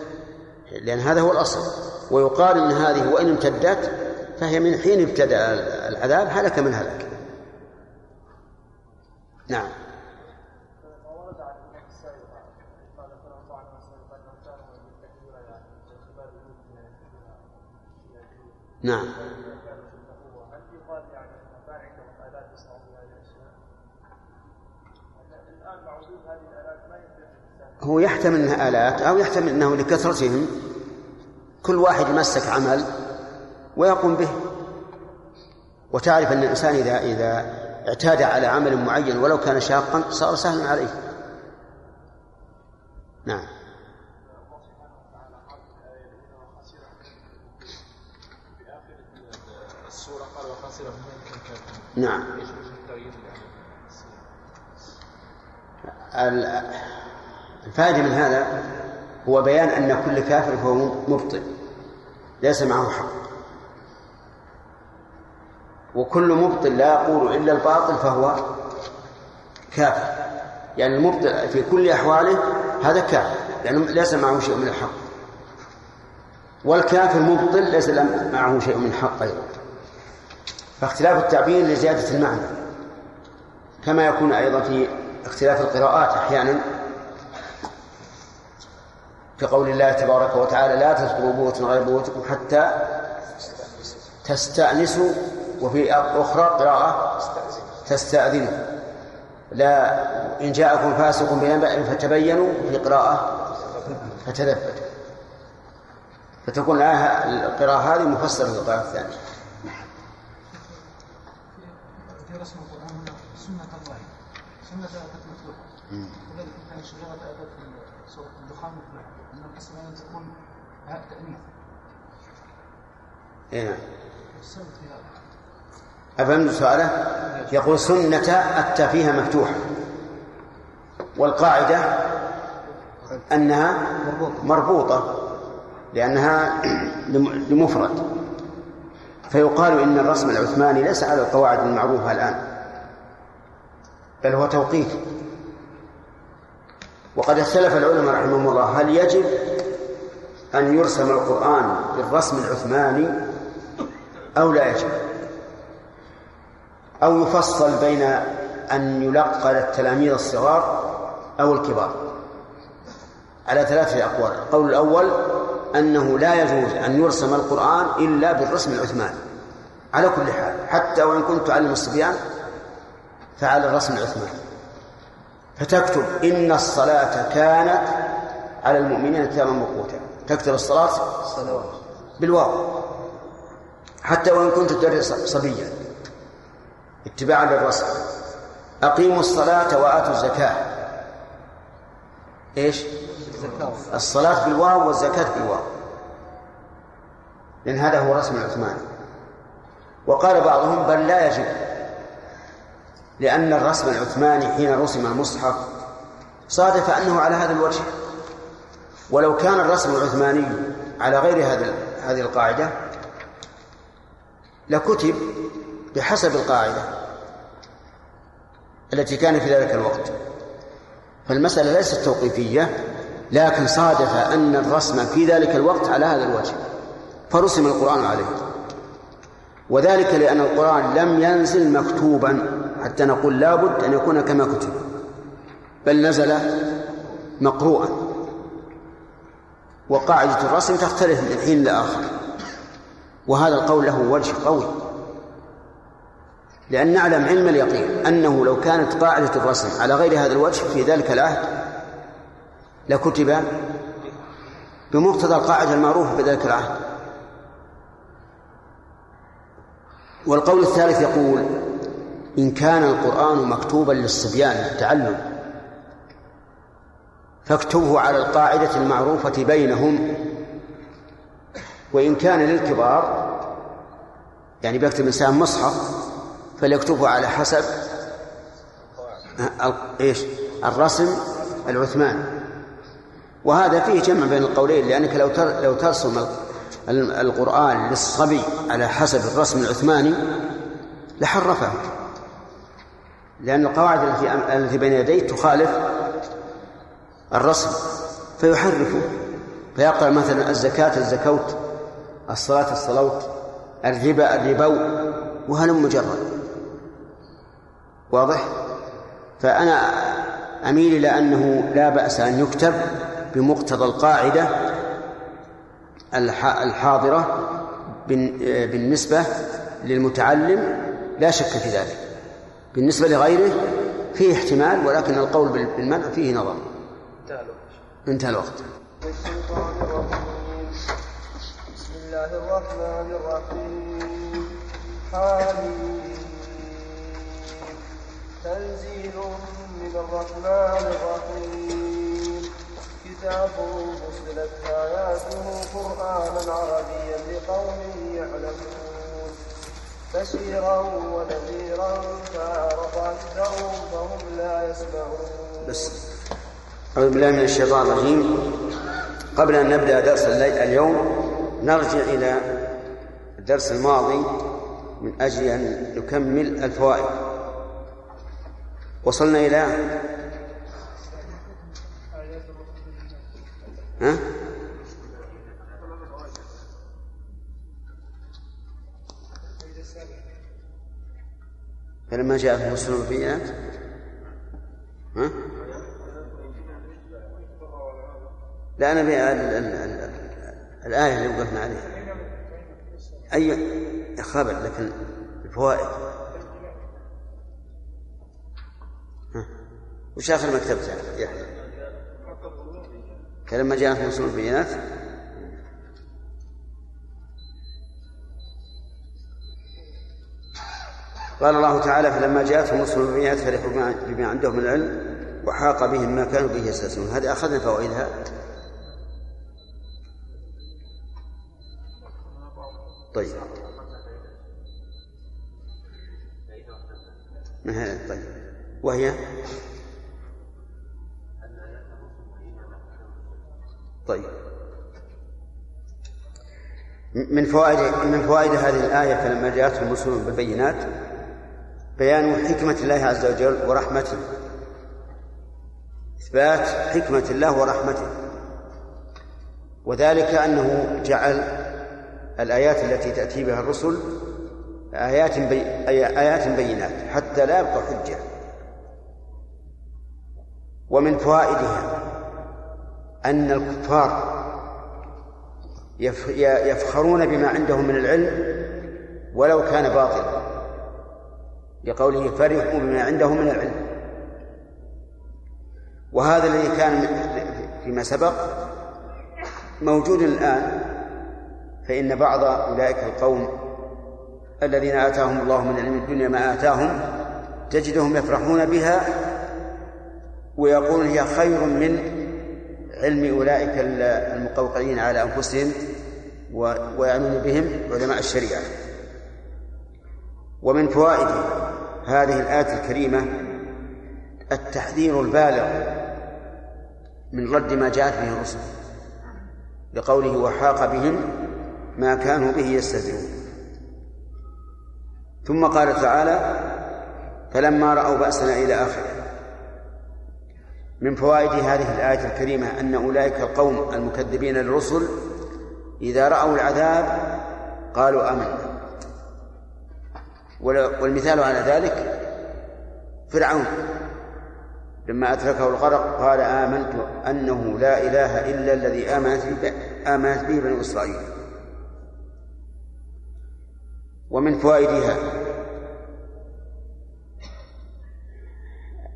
لأن هذا هو الأصل. ويقال أن هذه وإن امتدت فهي من حين ابتدأ العذاب هلك من هلك. نعم. نعم. هو يحتمل أنها آلات أو يحتمل أنه لكثرتهم كل واحد يمسك عمل ويقوم به. وتعرف أن الإنسان إذا, إذا اعتاد على عمل معين ولو كان شاقا صار سهلا عليه. نعم. نعم. الفائدة من هذا هو بيان أن كل كافر هو مبطل ليس معه حق، وكل مبطل لا يقول إلا الباطل فهو كافر. يعني المبطل في كل أحواله هذا كافر، يعني ليس معه شيء من الحق، والكافر مبطل ليس معه شيء من الحق أيضا. فاختلاف التعبير لزيادة المعنى، كما يكون أيضا في اختلاف القراءات أحيانا في قول الله تبارك وتعالى لا تذكروا بوة غير بوتكم حتى تستأنسوا، وفي أخرى قراءة تستأذنوا، لا إن جاءكم فاسق بنبأ فتبينوا، في قراءة فتثبتوا، فتكون القراءة هذه مفسرة للقراءة الثانية. في رسم القرآن سنة الله، سنة أتت مطلوبة، يعني شجرة أتت سورة الدخان مطلوبة، أن الأسماء تكون هاء تأنيث. إيه. أفهمت سؤاله؟ يقول سنة أتى فيها مفتوحة، والقاعدة أنها مربوطة لأنها لمفرد، فيقال إن الرسم العثماني ليس على القواعد المعروفة الآن، بل هو توقيت. وقد اختلف العلماء رحمهم الله هل يجب أن يرسم القرآن بالرسم العثماني أو لا يجب، أو يفصل بين أن يلقن التلاميذ الصغار أو الكبار، على ثلاثة أقوال. القول الأول أنه لا يجوز أن يرسم القرآن إلا بالرسم العثماني على كل حال، حتى وإن كنت تعلم الصبيان فعلى الرسم العثماني، فتكتب إن الصلاة كانت على المؤمنين كتابا موقوتا، تكتب الصلاة بالواو حتى وإن كنت تدرس صبيا اتباعا للرسم. أقيموا الصلاة وآتوا الزكاة، إيش؟ الصلاة بالواو والزكاة بالواو، لأن هذا هو رسم العثماني. وقال بعضهم بل لا يجب، لأن الرسم العثماني حين رسم المصحف صادف أنه على هذا الوجه، ولو كان الرسم العثماني على غير هذه القاعدة لكتب بحسب القاعدة التي كان في ذلك الوقت. فالمسألة ليست توقيفية، لكن صادف أن الرسم في ذلك الوقت على هذا الوجه فرسم القرآن عليه، وذلك لأن القرآن لم ينزل مكتوبا حتى نقول لا بد أن يكون كما كتب، بل نزل مقروءا. وقاعدة الرسم تختلف من حين لآخر، وهذا القول له وجه قوي، لأن نعلم علم اليقين أنه لو كانت قاعدة الرسم على غير هذا الوجه في ذلك العهد لكتب بمقتضى القاعدة المعروفة في ذلك العهد. والقول الثالث يقول إن كان القرآن مكتوبا للصبيان للتعلم فاكتبه على القاعدة المعروفة بينهم. وإن كان للكبار يعني بيكتب إنسان مصحف فليكتبه على حسب إيش الرسم العثماني. وهذا فيه جمع بين القولين، لأنك لو لو ترسم القرآن للصبي على حسب الرسم العثماني لحرفه، لأن القواعد التي بين يديه تخالف الرسم فيحرفه، فيقرأ مثلا الزكاة الزكوت، الصلاة الصلوت، الربا الربو، وهلم مجرد. واضح؟ فأنا أميل إلى أنه لا بأس أن يكتب بمقتضى القاعدة الحاضرة بالنسبة للمتعلم، لا شك في ذلك. بالنسبة لغيره فيه احتمال، ولكن القول بالمنع فيه نظر. انتهى الوقت. بسم الله الرحمن الرحيم. حم تنزيل من الرحمن الرحيم. كتاب فصلت آياته قرآنا عربيا لقوم يعلمون بشيرا ونذيرا فأعرض عنهم فهم لا يسمعون. بس أعوذ بالله من الشيطان الرجيم. قبل أن نبدأ درس اليوم نرجع إلى الدرس الماضي من أجل أن نكمل الفوائد. وصلنا إلى ها؟ فلما جاء في مسلم البينات ها؟ لا أنا بي... ال... ال... ال... الآية اللي وقفنا عليها أي خبر، لكن الفوائد وش آخر ما كتبت يحيى؟ كلما جاء في مسلم البينات قال الله تعالى فلما جاءتهم مسلم البينات فرحوا بما عندهم من العلم وحاق بهم ما كانوا به يستهزئون. هذه أخذنا فوائدها. طيب ما طيب وهي طيب من فوائد من فوائد هذه الآية فلما جاءتهم رسلهم بالبينات بيان حكمة الله عز وجل ورحمته، إثبات حكمة الله ورحمته، وذلك أنه جعل الآيات التي تأتي بها الرسل آيات بي... آيات بينات حتى لا يبقى حجة. ومن فوائدها أن الكفار يفخرون بما عندهم من العلم ولو كان باطلا، لقوله فرحوا بما عندهم من العلم. وهذا الذي كان فيما سبق موجود الآن، فإن بعض أولئك القوم الذين آتاهم الله من علم الدنيا ما آتاهم تجدهم يفرحون بها ويقول هي خير من علم أولئك المقوقعين على أنفسهم ويعنون بهم علماء الشريعة. ومن فوائد هذه الآية الكريمة التحذير البالغ من رد ما جاءت به الرسل، لقوله وحاق بهم ما كانوا به يستهزئون. ثم قال تعالى فلما رأوا بأسنا إلى آخره. من فوائد هذه الآية الكريمة أن أولئك القوم المكذبين للرسل إذا رأوا العذاب قالوا آمنا. والمثال على ذلك فرعون لما أدركه الغرق قال آمنت أنه لا إله إلا الذي آمنت به بنو إسرائيل. ومن فوائدها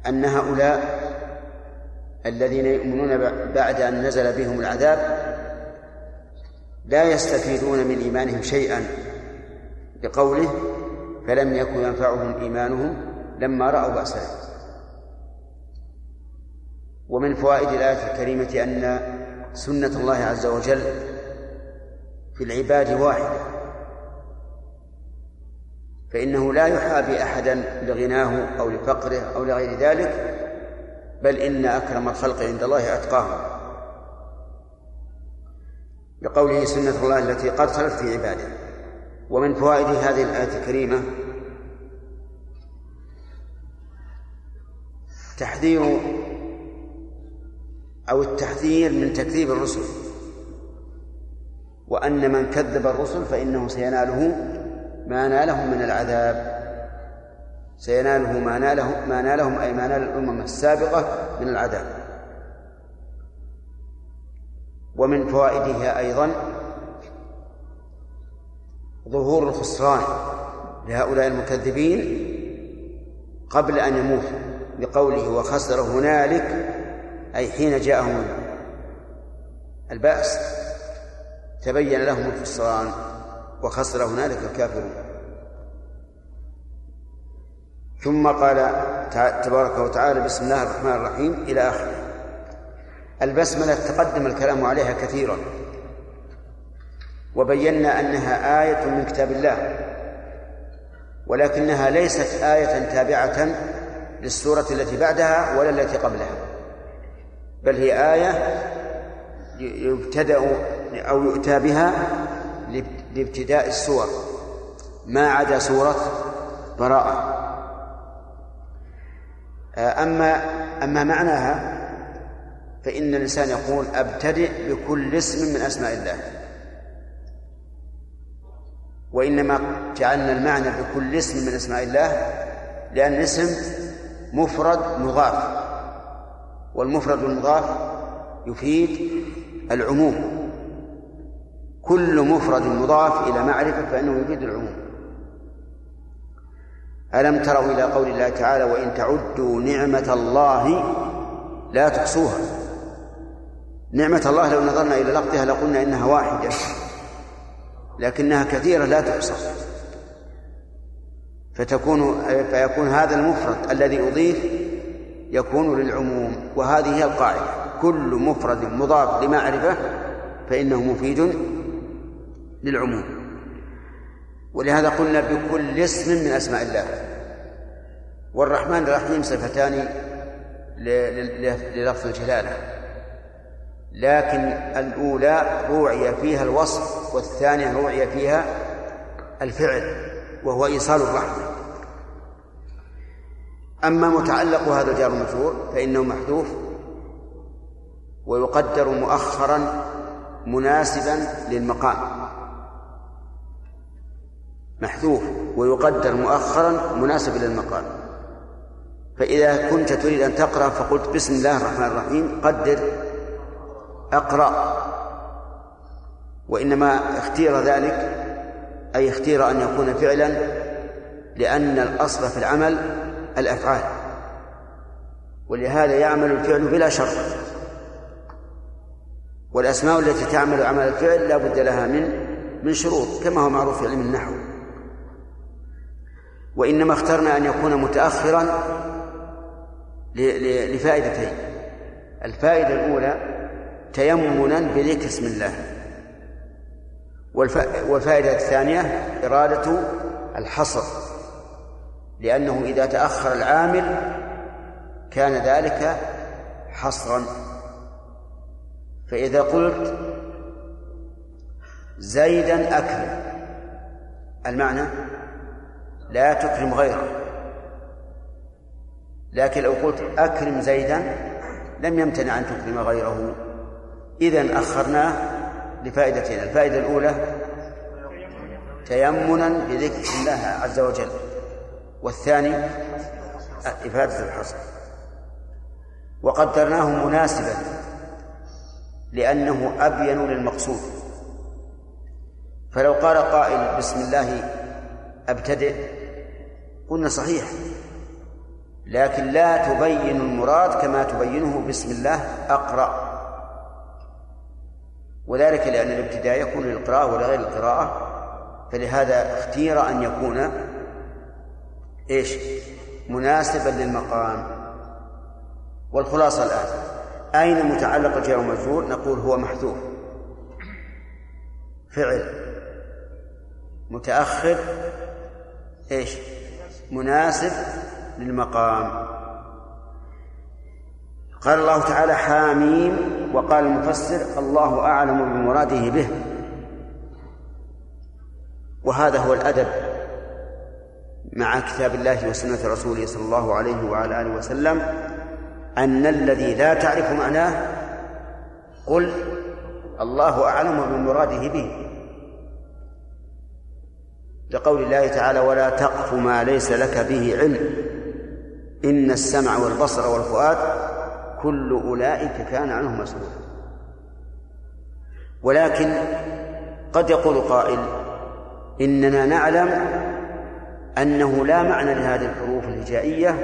أن هؤلاء الذين يؤمنون بعد أن نزل بهم العذاب لا يستفيدون من إيمانهم شيئا، لقوله فلم يكن ينفعهم إيمانهم لما رأوا بأسنا. ومن فوائد الآية الكريمة أن سنة الله عز وجل في العباد واحدة، فإنه لا يحابي أحدا لغناه أو لفقره أو لغير ذلك، بل إن أكرم الخلق عند الله أتقاهم، لقوله سنة الله التي قد خلت في عباده. ومن فوائد هذه الآية الكريمة تحذير أو التحذير من تكذيب الرسل، وأن من كذب الرسل فإنه سيناله ما نالهم من العذاب، سيناله ما نالهم, ما نالهم أي ما نال الأمم السابقة من العذاب. ومن فوائدها أيضا ظهور الخسران لهؤلاء المكذبين قبل أن يموتوا، بقوله وخسر هنالك، أي حين جاءهم البأس تبين لهم الخسران وخسر هنالك الكافرون. ثم قال تبارك وتعالى بسم الله الرحمن الرحيم إلى آخره. البسملة تقدم الكلام عليها كثيرا، وبينا أنها آية من كتاب الله، ولكنها ليست آية تابعة للسورة التي بعدها ولا التي قبلها، بل هي آية يبتدأ أو يؤتى بها لابتداء السور ما عدا سورة براءة. أما أما معناها فإن الإنسان يقول أبتدئ بكل اسم من أسماء الله، وإنما جعلنا المعنى بكل اسم من أسماء الله لأن الاسم مفرد مضاف، والمفرد المضاف يفيد العموم، كل مفرد مضاف إلى معرفة فإنه يفيد العموم. ألم تروا إلى قول الله تعالى وإن تعدوا نعمة الله لا تحصوها. نعمة الله لو نظرنا إلى لفظها لقلنا إنها واحدة، لكنها كثيرة لا تحصى، فتكون فيكون هذا المفرد الذي أضيف يكون للعموم، وهذه هي القاعدة كل مفرد مضاف لمعرفة فإنه مفيد للعموم. ولهذا قلنا بكل اسم من أسماء الله. والرحمن الرحيم صفتان للفظ الجلالة، لكن الأولى روعي فيها الوصف والثانية روعي فيها الفعل وهو إيصال الرحمة. أما متعلق هذا الجار المجرور فإنه محذوف ويقدر مؤخرا مناسبا للمقام، محذوف ويقدر مؤخرا مناسبا للمقام. فإذا كنت تريد أن تقرأ فقلت بسم الله الرحمن الرحيم قدر أقرأ، وإنما اختير ذلك أي اختير أن يكون فعلا لأن الأصل في العمل الأفعال، ولهذا يعمل الفعل بلا شرط، والأسماء التي تعمل عمل الفعل لا بد لها من من شروط كما هو معروف في علم النحو. وإنما اخترنا أن يكون متأخرا لفائدتين، الفائدة الأولى تيمنا بذكر اسم الله، والفائدة الثانية إرادة الحصر، لأنه إذا تأخر العامل كان ذلك حصرا. فإذا قلت زيدا أكرم، المعنى لا تكرم غيره، لكن لو قلت أكرم زيدا لم يمتنع أن تكرم غيره. إذن أخرناه لفائدتين، الفائدة الأولى تيمنا بذكر الله عز وجل، والثاني إفادة الحصر. وقدرناه مناسبا لأنه أبين للمقصود، فلو قال قائل بسم الله أبتدئ قلنا صحيح، لكن لا تبين المراد كما تبينه بسم الله أقرأ، وذلك لأن الابتداء يكون للقراءة ولغير القراءة، فلهذا اختير أن يكون إيش مناسبا للمقام. والخلاصة الآن أين متعلق جار ومجرور؟ نقول هو محذوف فعل متأخر إيش مناسب للمقام. قال الله تعالى حاميم، وقال المفسر الله أعلم بمراده به. وهذا هو الأدب مع كتاب الله وسنة رسوله صلى الله عليه وعلى آله وسلم، أن الذي لا تعرف معناه قل الله أعلم بمراده به، لقول الله تعالى ولا تقف ما ليس لك به علم إن السمع والبصر والفؤاد كل أولئك كان عنه مسؤولا. ولكن قد يقول قائل إننا نعلم أنه لا معنى لهذه الحروف الهجائية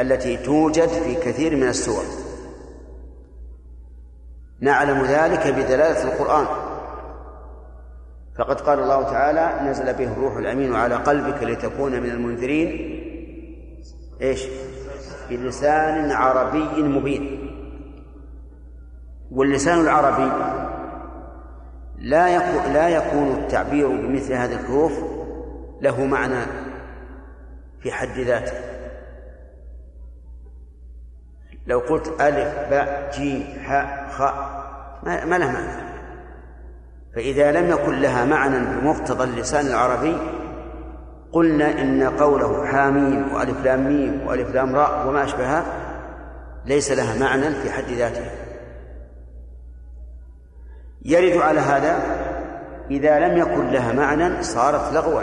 التي توجد في كثير من السور، نعلم ذلك بدلالة القرآن، فقد قال الله تعالى نزل به الروح الأمين على قلبك لتكون من المنذرين إيش بلسان عربي مبين. واللسان العربي لا يكون, لا يكون التعبير بمثل هذه الحروف له معنى في حد ذاته. لو قلت ألف باء جيم حاء خاء ما له معنى، فإذا لم يكن لها معنى بمقتضى اللسان العربي قلنا إن قوله حاميم وألف لام ميم وألف لام راء وما أشبهها ليس لها معنى في حد ذاته. يرد على هذا إذا لم يكن لها معنى صارت لغوا،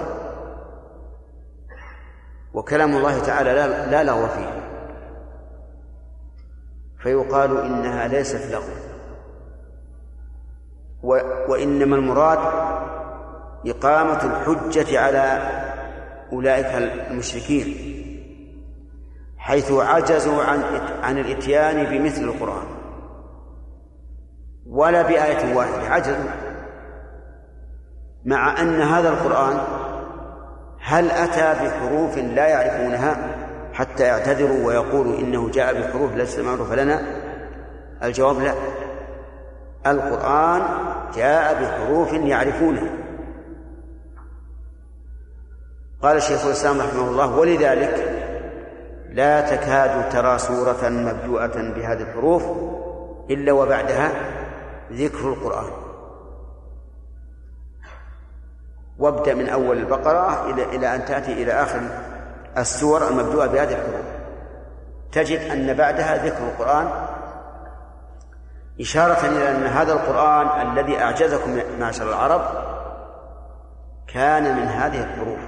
وكلام الله تعالى لا لغو فيه، فيقال إنها ليست لغوا، وإنما المراد إقامة الحجة على أولئك المشركين حيث عجزوا عن عن الإتيان بمثل القرآن ولا بآية واحدة، عجزوا. مع أن هذا القرآن هل أتى بحروف لا يعرفونها حتى يعتذروا ويقولوا إنه جاء بحروف ليست معروفة لنا؟ الجواب لا، القرآن جاء بحروف يعرفونها. قال الشيخ الإسلام رحمه الله ولذلك لا تكاد ترى سورة مبدوءة بهذه الحروف إلا وبعدها ذكر القرآن، وابدأ من أول البقرة إلى أن تأتي إلى آخر السور المبدوءة بهذه الحروف تجد أن بعدها ذكر القرآن، إشارة إلى أن هذا القرآن الذي أعجزكم معشر العرب كان من هذه الحروف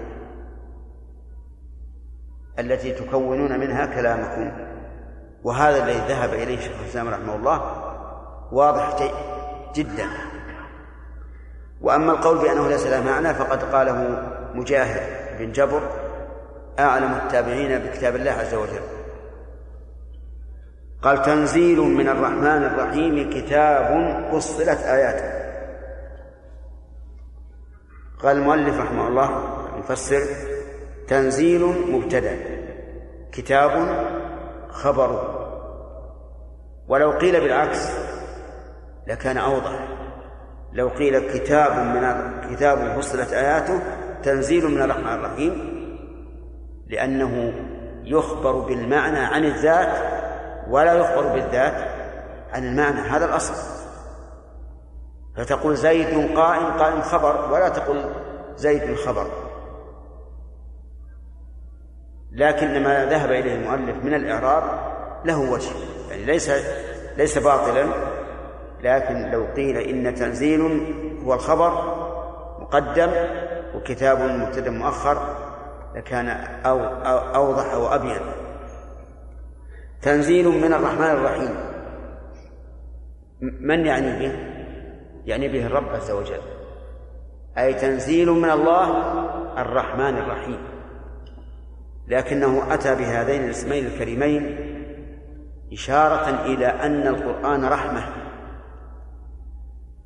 التي تكونون منها كلامكم. وهذا الذي ذهب إليه شيخ الإسلام رحمه الله واضح جدا. وأما القول بأنه ليس له معنى فقد قاله مجاهد بن جبر أعلم التابعين بكتاب الله عز وجل، قال تنزيل من الرحمن الرحيم كتاب فصلت آياته. قال المؤلف رحمه الله المفسر تنزيل مبتدأ، كتاب خبر، ولو قيل بالعكس لكان أوضح، لو قيل كتاب من كتاب فصلت آياته تنزيل من الرحمن الرحيم، لأنه يخبر بالمعنى عن الذات ولا يخبر بالذات عن المعنى، هذا الأصل. فتقول زيد قائم، قائم خبر، ولا تقول زيد خبر. لكن ما ذهب إليه المؤلف من الإعراب له وجه، يعني ليس ليس باطلا، لكن لو قيل إن تنزيل هو الخبر مقدم وكتاب مبتدأ مؤخر لكان أو أو أوضح وأبين. تنزيل من الرحمن الرحيم، من يعني به؟ يعني به الرب عز وجل، أي تنزيل من الله الرحمن الرحيم، لكنه أتى بهذين الاسمين الكريمين إشارة إلى أن القرآن رحمة،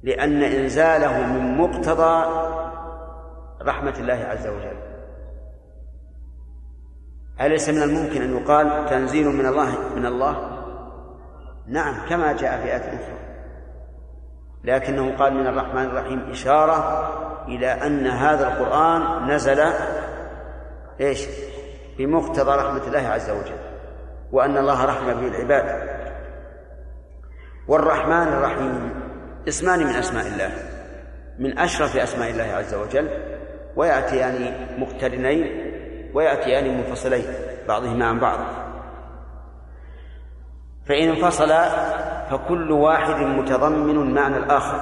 لأن إنزاله من مقتضى رحمة الله عز وجل. أليس من الممكن أن يقال تنزيل من الله من الله؟ نعم كما جاء في آية أخرى، لكنه قال من الرحمن الرحيم إشارة إلى أن هذا القرآن نزل إيش بمقتضى رحمة الله عز وجل، وأن الله رحمة به العباد. والرحمن الرحيم اسمان من أسماء الله، من أشرف أسماء الله عز وجل، ويأتيان مقترنين ويأتيان منفصلين بعضهما عن بعض، فإن انفصل فكل واحد متضمن معنى الآخر.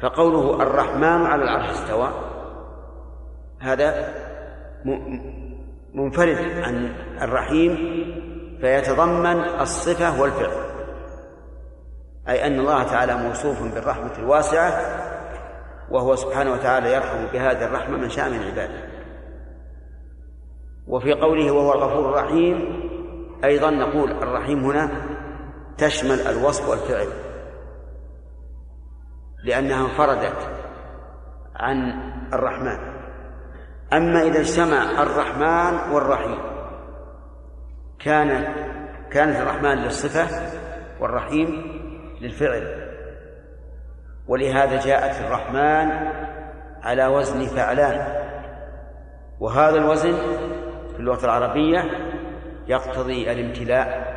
فقوله الرحمن على العرش استوى هذا منفرد عن الرحيم، فيتضمن الصفة والفعل، أي أن الله تعالى موصوف بالرحمة الواسعة، وهو سبحانه وتعالى يرحم بهذه الرحمة من شاء من عباده. وفي قوله وهو الغفور الرحيم أيضا نقول الرحيم هنا تشمل الوصف والفعل، لأنها انفردت عن الرحمن. أما إذا اجتمع الرحمن والرحيم كان كانت الرحمن للصفة والرحيم للفعل، ولهذا جاءت الرحمن على وزن فعلان، وهذا الوزن في اللغة العربية يقتضي الامتلاء